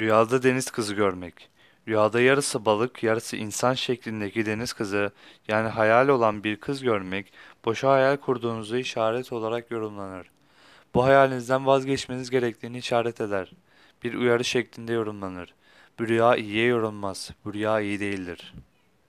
Rüyada deniz kızı görmek. Rüyada yarısı balık, yarısı insan şeklindeki deniz kızı, yani hayal olan bir kız görmek, boşa hayal kurduğunuzu işaret olarak yorumlanır. Bu hayalinizden vazgeçmeniz gerektiğini işaret eder. Bir uyarı şeklinde yorumlanır. Bu rüya iyiye yorulmaz. Bu rüya iyi değildir.